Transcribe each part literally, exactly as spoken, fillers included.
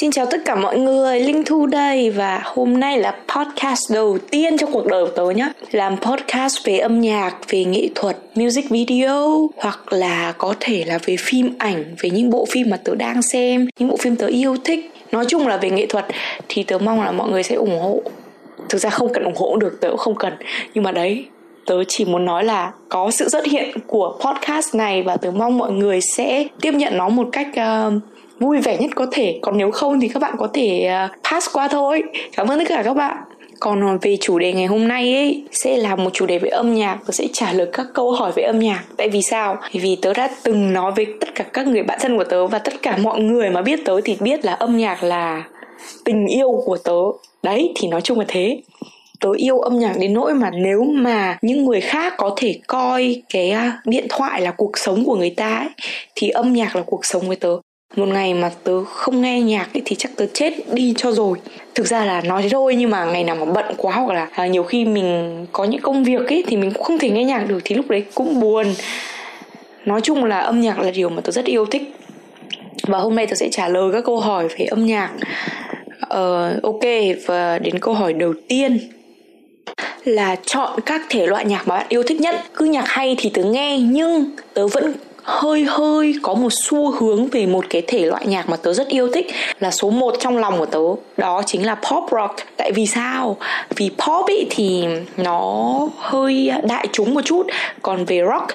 Xin chào tất cả mọi người, Linh Thu đây. Và hôm nay là podcast đầu tiên trong cuộc đời của tớ nhá. Làm podcast về âm nhạc, về nghệ thuật, music video, hoặc là có thể là về phim ảnh, về những bộ phim mà tớ đang xem, những bộ phim tớ yêu thích. Nói chung là về nghệ thuật thì tớ mong là mọi người sẽ ủng hộ. Thực ra không cần ủng hộ được, tớ cũng không cần. Nhưng mà đấy, tớ chỉ muốn nói là có sự xuất hiện của podcast này và tớ mong mọi người sẽ tiếp nhận nó một cách... Uh, vui vẻ nhất có thể. Còn nếu không thì các bạn có thể pass qua thôi. Cảm ơn tất cả các bạn. Còn về chủ đề ngày hôm nay ấy, sẽ là một chủ đề về âm nhạc. Tôi sẽ trả lời các câu hỏi về âm nhạc. Tại vì sao? Bởi vì tớ đã từng nói với tất cả các người bạn thân của tớ và tất cả mọi người mà biết tớ thì biết là âm nhạc là tình yêu của tớ. Đấy, thì nói chung là thế. Tớ yêu âm nhạc đến nỗi mà nếu mà những người khác có thể coi cái điện thoại là cuộc sống của người ta ấy, thì âm nhạc là cuộc sống với tớ. Một ngày mà tớ không nghe nhạc ấy, thì chắc tớ chết đi cho rồi. Thực ra là nói thế thôi, nhưng mà ngày nào mà bận quá hoặc là à, nhiều khi mình có những công việc ấy, thì mình cũng không thể nghe nhạc được, thì lúc đấy cũng buồn. Nói chung là âm nhạc là điều mà tớ rất yêu thích. Và hôm nay tớ sẽ trả lời các câu hỏi về âm nhạc. ờ, Ok, và đến câu hỏi đầu tiên là chọn các thể loại nhạc mà bạn yêu thích nhất. Cứ nhạc hay thì tớ nghe, nhưng tớ vẫn hơi hơi có một xu hướng về một cái thể loại nhạc mà tớ rất yêu thích, là số một trong lòng của tớ, đó chính là pop rock. Tại vì sao? Vì pop ý thì nó hơi đại chúng một chút, còn về rock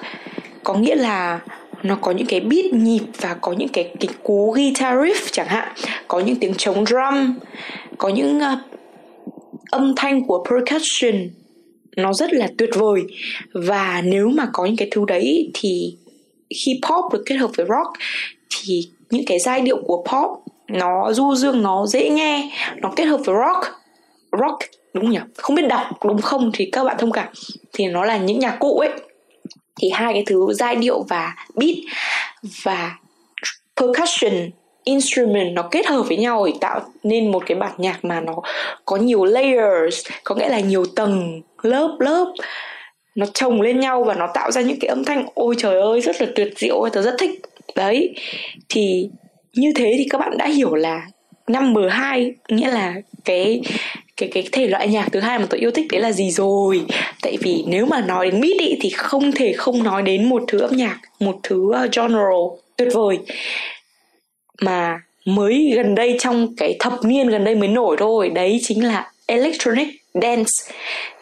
có nghĩa là nó có những cái beat nhịp và có những cái, cái cú guitar riff chẳng hạn, có những tiếng trống drum, có những uh, âm thanh của percussion, nó rất là tuyệt vời. Và nếu mà có những cái thứ đấy thì khi pop được kết hợp với rock thì những cái giai điệu của pop nó du dương, nó dễ nghe, nó kết hợp với rock. Rock đúng không nhỉ? Không biết đọc đúng không thì các bạn thông cảm. Thì nó là những nhạc cụ ấy. Thì hai cái thứ giai điệu và beat và percussion, instrument nó kết hợp với nhau để tạo nên một cái bản nhạc mà nó có nhiều layers, có nghĩa là nhiều tầng, lớp lớp, nó chồng lên nhau và nó tạo ra những cái âm thanh ôi trời ơi rất là tuyệt diệu, tớ rất thích. Đấy, thì như thế thì các bạn đã hiểu là number hai, nghĩa là cái cái cái thể loại nhạc thứ hai mà tớ yêu thích đấy là gì rồi. Tại vì nếu mà nói đến beat ý, thì không thể không nói đến một thứ âm nhạc, một thứ genre tuyệt vời mà mới gần đây, trong cái thập niên gần đây mới nổi thôi, đấy chính là electronic dance.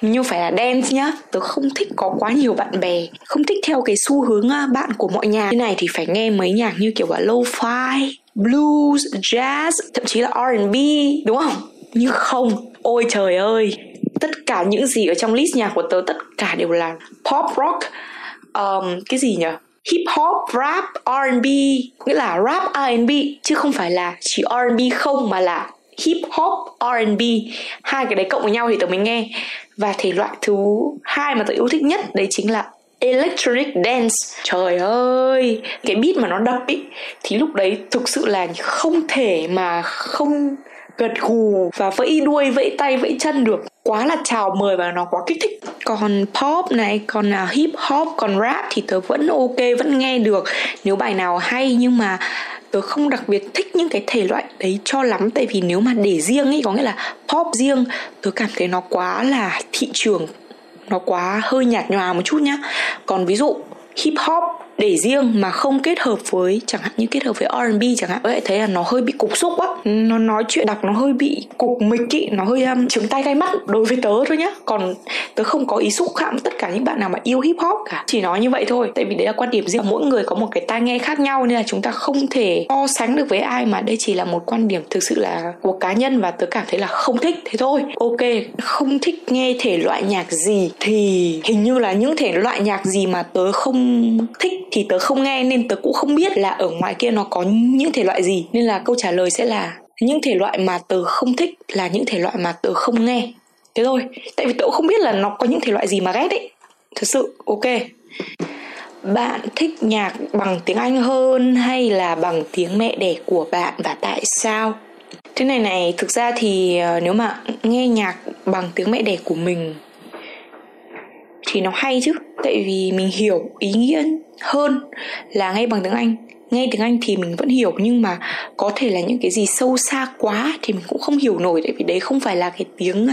Như phải là dance nhá. Tớ không thích có quá nhiều bạn bè, không thích theo cái xu hướng bạn của mọi nhà thế này, thì phải nghe mấy nhạc như kiểu là lo-fi, blues, jazz, thậm chí là R and B, đúng không? Nhưng không, ôi trời ơi, tất cả những gì ở trong list nhạc của tớ tất cả đều là pop rock, um, cái gì nhỉ? Hip hop, rap, R and B, nghĩa là rap R and B, chứ không phải là chỉ R and B không mà là hip hop, R and B. Hai cái đấy cộng với nhau thì tớ mới nghe. Và thể loại thứ hai mà tớ yêu thích nhất đấy chính là electronic dance. Trời ơi, cái beat mà nó đập ý, thì lúc đấy thực sự là không thể mà không gật gù và vẫy đuôi, vẫy tay, vẫy chân được. Quá là chào mời và nó quá kích thích. Còn pop này, còn hip hop, còn rap thì tớ vẫn ok, vẫn nghe được nếu bài nào hay, nhưng mà tớ không đặc biệt thích những cái thể loại đấy cho lắm. Tại vì nếu mà để riêng ấy, có nghĩa là pop riêng, tớ cảm thấy nó quá là thị trường, nó quá hơi nhạt nhòa một chút nhá. Còn ví dụ hip hop để riêng mà không kết hợp với, chẳng hạn như kết hợp với R and B chẳng hạn, lại thấy là nó hơi bị cục xúc quá, nó nói chuyện đọc nó hơi bị cục mịch ý, nó hơi um, trứng tay gai mắt đối với tớ thôi nhá. Còn tớ không có ý xúc phạm tất cả những bạn nào mà yêu hip hop cả, chỉ nói như vậy thôi. Tại vì đấy là quan điểm riêng, mỗi người có một cái tai nghe khác nhau nên là chúng ta không thể so sánh được với ai, mà đây chỉ là một quan điểm thực sự là của cá nhân và tớ cảm thấy là không thích thế thôi. Ok, không thích nghe thể loại nhạc gì thì hình như là những thể loại nhạc gì mà tớ không thích thì tớ không nghe, nên tớ cũng không biết là ở ngoài kia nó có những thể loại gì. Nên là câu trả lời sẽ là những thể loại mà tớ không thích là những thể loại mà tớ không nghe. Thế thôi, tại vì tớ cũng không biết là nó có những thể loại gì mà ghét ấy. Thật sự, ok. Bạn thích nhạc bằng tiếng Anh hơn hay là bằng tiếng mẹ đẻ của bạn và tại sao? Thế này này, thực ra thì nếu mà nghe nhạc bằng tiếng mẹ đẻ của mình thì nó hay chứ. Tại vì mình hiểu ý nghĩa hơn là nghe bằng tiếng Anh. nghe tiếng Anh thì mình vẫn hiểu, nhưng mà có thể là những cái gì sâu xa quá thì mình cũng không hiểu nổi, tại vì đấy không phải là cái tiếng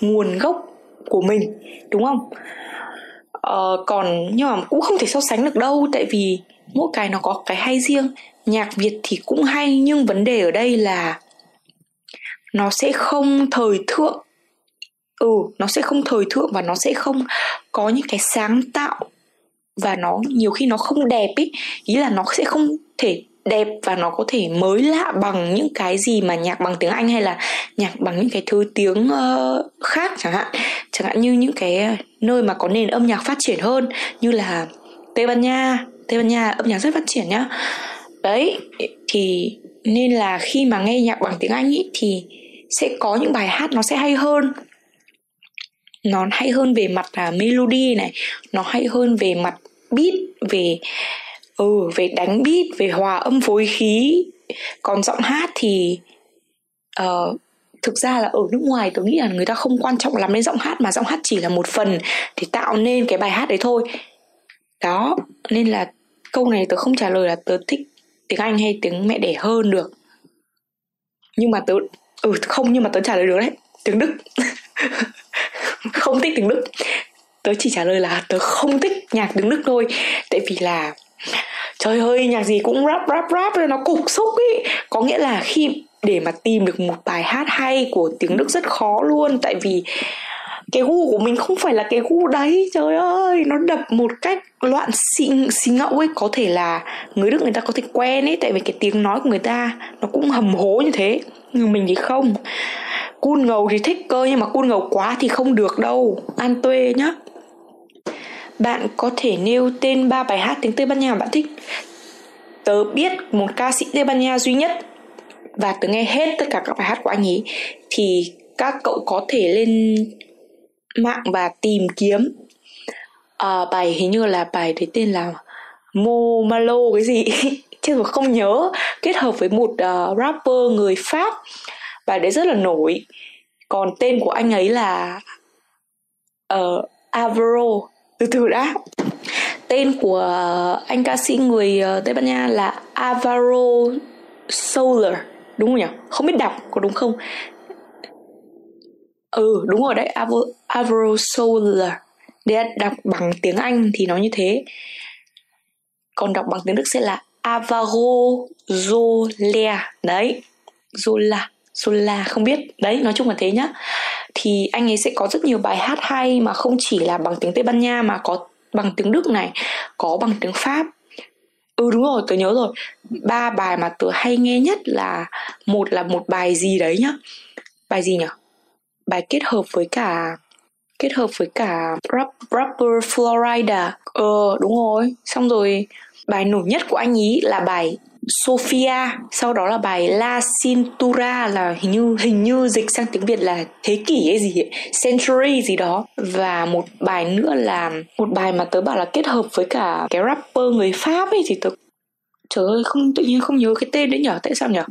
nguồn gốc của mình, đúng không? Ờ, còn nhưng mà cũng không thể so sánh được đâu, tại vì mỗi cái nó có cái hay riêng. Nhạc Việt thì cũng hay, nhưng vấn đề ở đây là nó sẽ không thời thượng. Ừ, nó sẽ không thời thượng và nó sẽ không có những cái sáng tạo, và nó nhiều khi nó không đẹp ý. Ý là nó sẽ không thể đẹp và nó có thể mới lạ bằng những cái gì mà nhạc bằng tiếng Anh hay là nhạc bằng những cái thứ tiếng uh, khác chẳng hạn. Chẳng hạn như những cái nơi mà có nền âm nhạc phát triển hơn, như là Tây Ban Nha. Tây Ban Nha âm nhạc rất phát triển nhá. Đấy, thì nên là khi mà nghe nhạc bằng tiếng Anh ý, thì sẽ có những bài hát nó sẽ hay hơn. Nó hay hơn về mặt là melody này, nó hay hơn về mặt beat, về ừ, về đánh beat, về hòa âm phối khí. Còn giọng hát thì uh, thực ra là ở nước ngoài tôi nghĩ là người ta không quan trọng lắm đến giọng hát, mà giọng hát chỉ là một phần để tạo nên cái bài hát đấy thôi. Đó, nên là câu này tớ không trả lời là tớ thích tiếng Anh hay tiếng mẹ đẻ hơn được. Nhưng mà tớ ừ không nhưng mà tớ trả lời được đấy, tiếng Đức. Không thích tiếng Đức. Tớ chỉ trả lời là tớ không thích nhạc tiếng Đức thôi. Tại vì là trời ơi, nhạc gì cũng rap rap rap rồi nó cục xúc ý. Có nghĩa là khi để mà tìm được một bài hát hay của tiếng Đức rất khó luôn. Tại vì cái gu của mình không phải là cái gu đấy. Trời ơi, nó đập một cách loạn xì, xì ngậu ấy. Có thể là người Đức người ta có thể quen ấy, tại vì cái tiếng nói của người ta nó cũng hầm hố như thế. Nhưng mình thì không. Cool ngầu thì thích cơ, nhưng mà cool ngầu quá thì không được đâu, an tuê nhá. Bạn có thể nêu tên ba bài hát tiếng Tây Ban Nha mà bạn thích. Tớ biết một ca sĩ Tây Ban Nha duy nhất và tớ nghe hết tất cả các bài hát của anh ấy. Thì các cậu có thể lên mạng và tìm kiếm à, bài hình như là bài đấy tên là Mo Malo cái gì chứ không nhớ, kết hợp với một uh, rapper người Pháp. Bài đấy rất là nổi. Còn tên của anh ấy là uh, Álvaro. Từ từ đã. Tên của uh, anh ca sĩ người uh, Tây Ban Nha là Álvaro Soler, đúng không nhỉ? Không biết đọc có đúng không? Ừ đúng rồi đấy, Álvaro Soler. Để đọc bằng tiếng Anh thì nó như thế, còn đọc bằng tiếng Đức sẽ là Álvaro Soler. Đấy, Zola Sola không biết. Đấy, nói chung là thế nhá. Thì anh ấy sẽ có rất nhiều bài hát hay, mà không chỉ là bằng tiếng Tây Ban Nha, mà có bằng tiếng Đức này, có bằng tiếng Pháp. Ừ đúng rồi, tớ nhớ rồi. Ba bài mà tớ hay nghe nhất là, một là một bài gì đấy nhá, bài gì nhỉ? Bài kết hợp với cả Kết hợp với cả rap, Rapper Florida. Ờ đúng rồi. Xong rồi bài nổi nhất của anh ý là bài Sofia, sau đó là bài La Cintura, là hình như hình như dịch sang tiếng Việt là thế kỷ hay gì ấy, century gì đó. Và một bài nữa là một bài mà tớ bảo là kết hợp với cả cái rapper người Pháp ấy, thì tớ trời ơi không, tự nhiên không nhớ cái tên đấy nhở, tại sao nhở?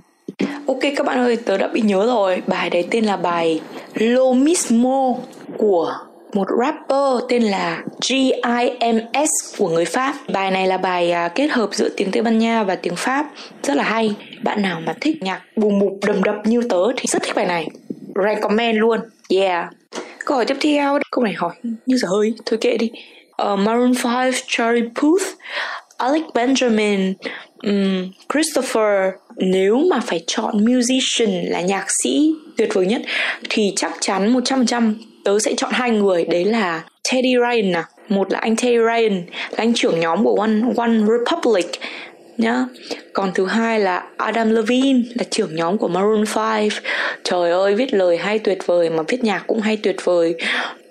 Ok các bạn ơi, tớ đã bị nhớ rồi. Bài đấy tên là bài Lo Mismo của một rapper tên là gi i em ét của người Pháp. Bài này là bài kết hợp giữa tiếng Tây Ban Nha và tiếng Pháp, rất là hay. Bạn nào mà thích nhạc bùm bụp đầm đập như tớ thì rất thích bài này, recommend luôn. Yeah. Câu hỏi tiếp theo, câu này hỏi như dở hơi, thôi kệ đi. uh, Maroon năm, Charlie Puth, Alex Benjamin, um, Christopher. Nếu mà phải chọn musician là nhạc sĩ tuyệt vời nhất thì chắc chắn một trăm phần trăm tớ sẽ chọn hai người, đấy là Teddy Ryan à. Một là anh Teddy Ryan, là anh trưởng nhóm của One, One Republic nhá. Còn thứ hai là Adam Levine, là trưởng nhóm của Maroon năm. Trời ơi, viết lời hay tuyệt vời, mà viết nhạc cũng hay tuyệt vời.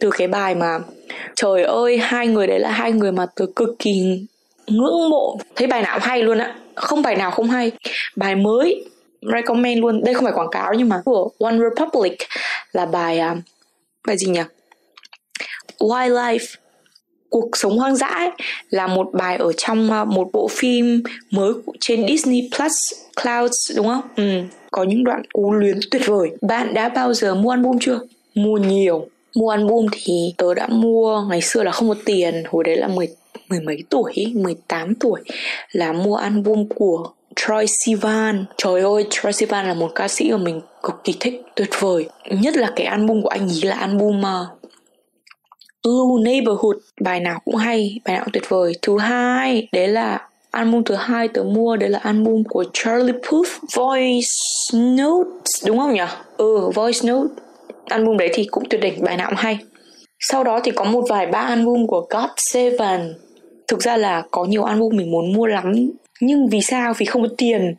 Từ cái bài mà trời ơi, hai người đấy là hai người mà tớ cực kỳ ngưỡng mộ. Thấy bài nào hay luôn á, không bài nào không hay. Bài mới recommend luôn, đây không phải quảng cáo nhưng mà của One Republic là bài uh, bài gì nhỉ? Wildlife, cuộc sống hoang dã ấy, là một bài ở trong một bộ phim mới trên Disney Plus, Clouds đúng không? Ừ, có những đoạn cú luyến tuyệt vời. Bạn đã bao giờ mua album chưa? Mua nhiều. Mua album thì tớ đã mua ngày xưa là không có tiền, hồi đấy là mười mười mấy tuổi, mười tám tuổi, là mua album của Troye Sivan. Trời ơi, Troye Sivan là một ca sĩ mà mình cực kỳ thích, tuyệt vời. Nhất là cái album của anh ý là album uh, Blue Neighborhood. Bài nào cũng hay, bài nào cũng tuyệt vời. Thứ hai, đấy là album thứ hai tớ mua, đấy là album của Charlie Puth, Voice Notes, đúng không nhỉ? Ừ, Voice Notes. Album đấy thì cũng tuyệt đỉnh, bài nào cũng hay. Sau đó thì có một vài ba album của God Seven. Thực ra là có nhiều album mình muốn mua lắm, nhưng vì sao? Vì không có tiền.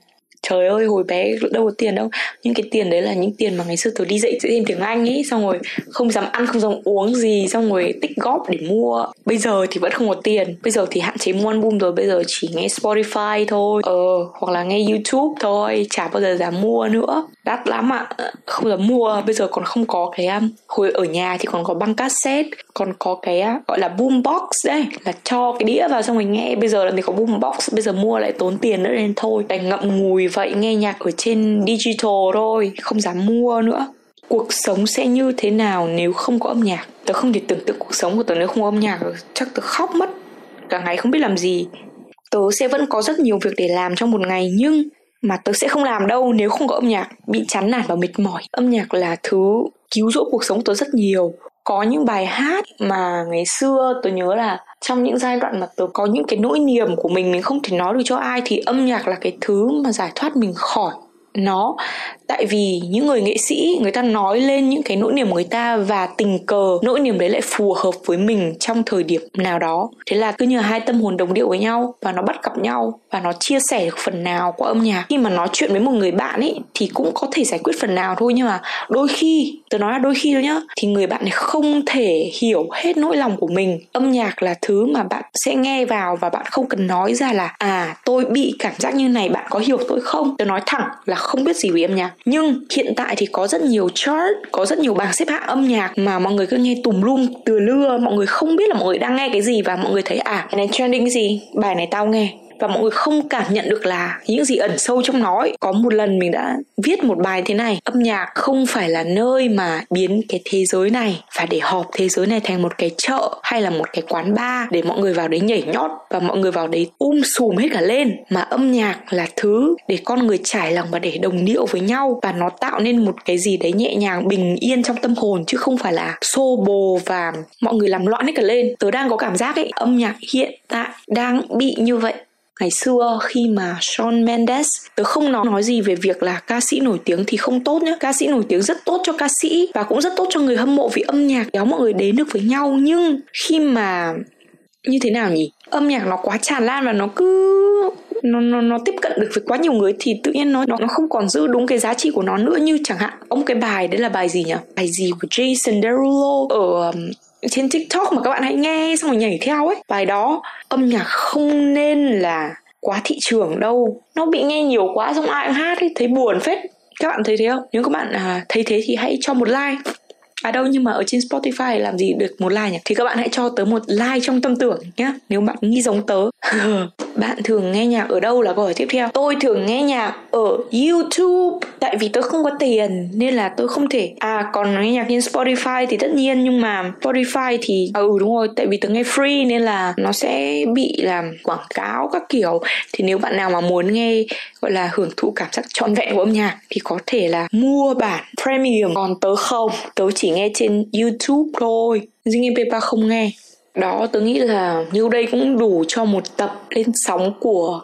Trời ơi, hồi bé đâu có tiền đâu. Nhưng cái tiền đấy là những tiền mà ngày xưa tôi đi dạy thêm tiếng Anh ấy, xong rồi không dám ăn, không dám uống gì, xong rồi tích góp để mua. Bây giờ thì vẫn không có tiền. Bây giờ thì hạn chế mua album rồi, bây giờ chỉ nghe Spotify thôi, Ờ, hoặc là nghe YouTube thôi. Chả bao giờ dám mua nữa, đắt lắm ạ, à. Không dám mua. Bây giờ còn không có cái um, hồi ở nhà thì còn có băng cassette, còn có cái uh, gọi là boombox đấy, là cho cái đĩa vào xong rồi nghe. Bây giờ làm gì có boombox, bây giờ mua lại tốn tiền nữa nên thôi đành ngậm ngùi vậy, nghe nhạc ở trên digital thôi, không dám mua nữa. Cuộc sống sẽ như thế nào nếu không có âm nhạc? Tớ không thể tưởng tượng cuộc sống của tớ nếu không có âm nhạc, chắc tớ khóc mất, cả ngày không biết làm gì. Tớ sẽ vẫn có rất nhiều việc để làm trong một ngày, nhưng mà tớ sẽ không làm đâu nếu không có âm nhạc. Bị chán nản và mệt mỏi, âm nhạc là thứ cứu rỗi cuộc sống của tớ rất nhiều. Có những bài hát mà ngày xưa tớ nhớ là trong những giai đoạn mà tớ có những cái nỗi niềm của mình, mình không thể nói được cho ai, thì âm nhạc là cái thứ mà giải thoát mình khỏi nó. Tại vì những người nghệ sĩ, người ta nói lên những cái nỗi niềm của người ta, và tình cờ nỗi niềm đấy lại phù hợp với mình trong thời điểm nào đó. Thế là cứ như hai tâm hồn đồng điệu với nhau, và nó bắt gặp nhau, và nó chia sẻ được phần nào qua âm nhạc. Khi mà nói chuyện với một người bạn ấy thì cũng có thể giải quyết phần nào thôi, nhưng mà đôi khi, tôi nói là đôi khi thôi nhá, thì người bạn này không thể hiểu hết nỗi lòng của mình. Âm nhạc là thứ mà bạn sẽ nghe vào và bạn không cần nói ra là à, tôi bị cảm giác như này, bạn có hiểu tôi không. Tôi nói thẳng là không biết gì về âm nhạc. Nhưng hiện tại thì có rất nhiều chart, có rất nhiều bảng xếp hạng âm nhạc mà mọi người cứ nghe tùm lum từ lưa, mọi người không biết là mọi người đang nghe cái gì, và mọi người thấy à, cái này trending cái gì, bài này tao nghe, và mọi người không cảm nhận được là những gì ẩn sâu trong nó ấy. Có một lần mình đã viết một bài thế này: âm nhạc không phải là nơi mà biến cái thế giới này và để họp thế giới này thành một cái chợ hay là một cái quán bar để mọi người vào đấy nhảy nhót và mọi người vào đấy um sùm hết cả lên, mà âm nhạc là thứ để con người trải lòng và để đồng điệu với nhau, và nó tạo nên một cái gì đấy nhẹ nhàng bình yên trong tâm hồn, chứ không phải là xô bồ và mọi người làm loạn hết cả lên. Tớ đang có cảm giác ấy, âm nhạc hiện tại đang bị như vậy. Ngày xưa khi mà Shawn Mendes, tớ không nói, nói gì về việc là ca sĩ nổi tiếng thì không tốt nhá. Ca sĩ nổi tiếng rất tốt cho ca sĩ và cũng rất tốt cho người hâm mộ, vì âm nhạc kéo mọi người đến được với nhau. Nhưng khi mà như thế nào nhỉ? Âm nhạc nó quá tràn lan và nó cứ Nó, nó, nó tiếp cận được với quá nhiều người, thì tự nhiên nó, nó không còn giữ đúng cái giá trị của nó nữa. Như chẳng hạn ông cái bài, đấy là bài gì nhỉ? Bài gì của Jason Derulo ở trên TikTok mà các bạn hãy nghe xong rồi nhảy theo ấy. Bài đó, âm nhạc không nên là quá thị trường đâu, nó bị nghe nhiều quá xong ai cũng hát ấy, thấy buồn phết. Các bạn thấy thế không? Nếu các bạn à, thấy thế thì hãy cho một like. À đâu, nhưng mà ở trên Spotify làm gì được một like nhỉ? Thì các bạn hãy cho tớ một like trong tâm tưởng nhá, nếu bạn nghĩ giống tớ. Bạn thường nghe nhạc ở đâu là câu hỏi tiếp theo. Tôi thường nghe nhạc ở YouTube, tại vì tớ không có tiền nên là tôi không thể. À, còn nghe nhạc trên Spotify thì tất nhiên, nhưng mà Spotify thì à, ừ đúng rồi, tại vì tớ nghe free nên là nó sẽ bị làm quảng cáo các kiểu. Thì nếu bạn nào mà muốn nghe, gọi là hưởng thụ cảm giác trọn vẹn của âm nhạc, thì có thể là mua bản premium. Còn tớ không, tớ chỉ nghe trên YouTube thôi, riêng em pê ba không nghe. Đó, tớ nghĩ là như đây cũng đủ cho một tập lên sóng của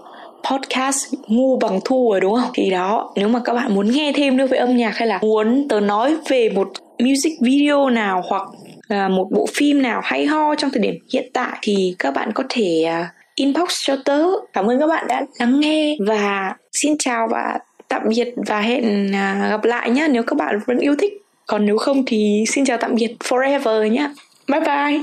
podcast Ngu Bằng Thu rồi đúng không? Thì đó, nếu mà các bạn muốn nghe thêm nữa về âm nhạc, hay là muốn tớ nói về một music video nào, hoặc là một bộ phim nào hay ho trong thời điểm hiện tại, thì các bạn có thể inbox cho tớ. Cảm ơn các bạn đã lắng nghe, và xin chào và tạm biệt, và hẹn gặp lại nhé, nếu các bạn vẫn yêu thích. Còn nếu không thì xin chào tạm biệt forever nhé. Bye bye.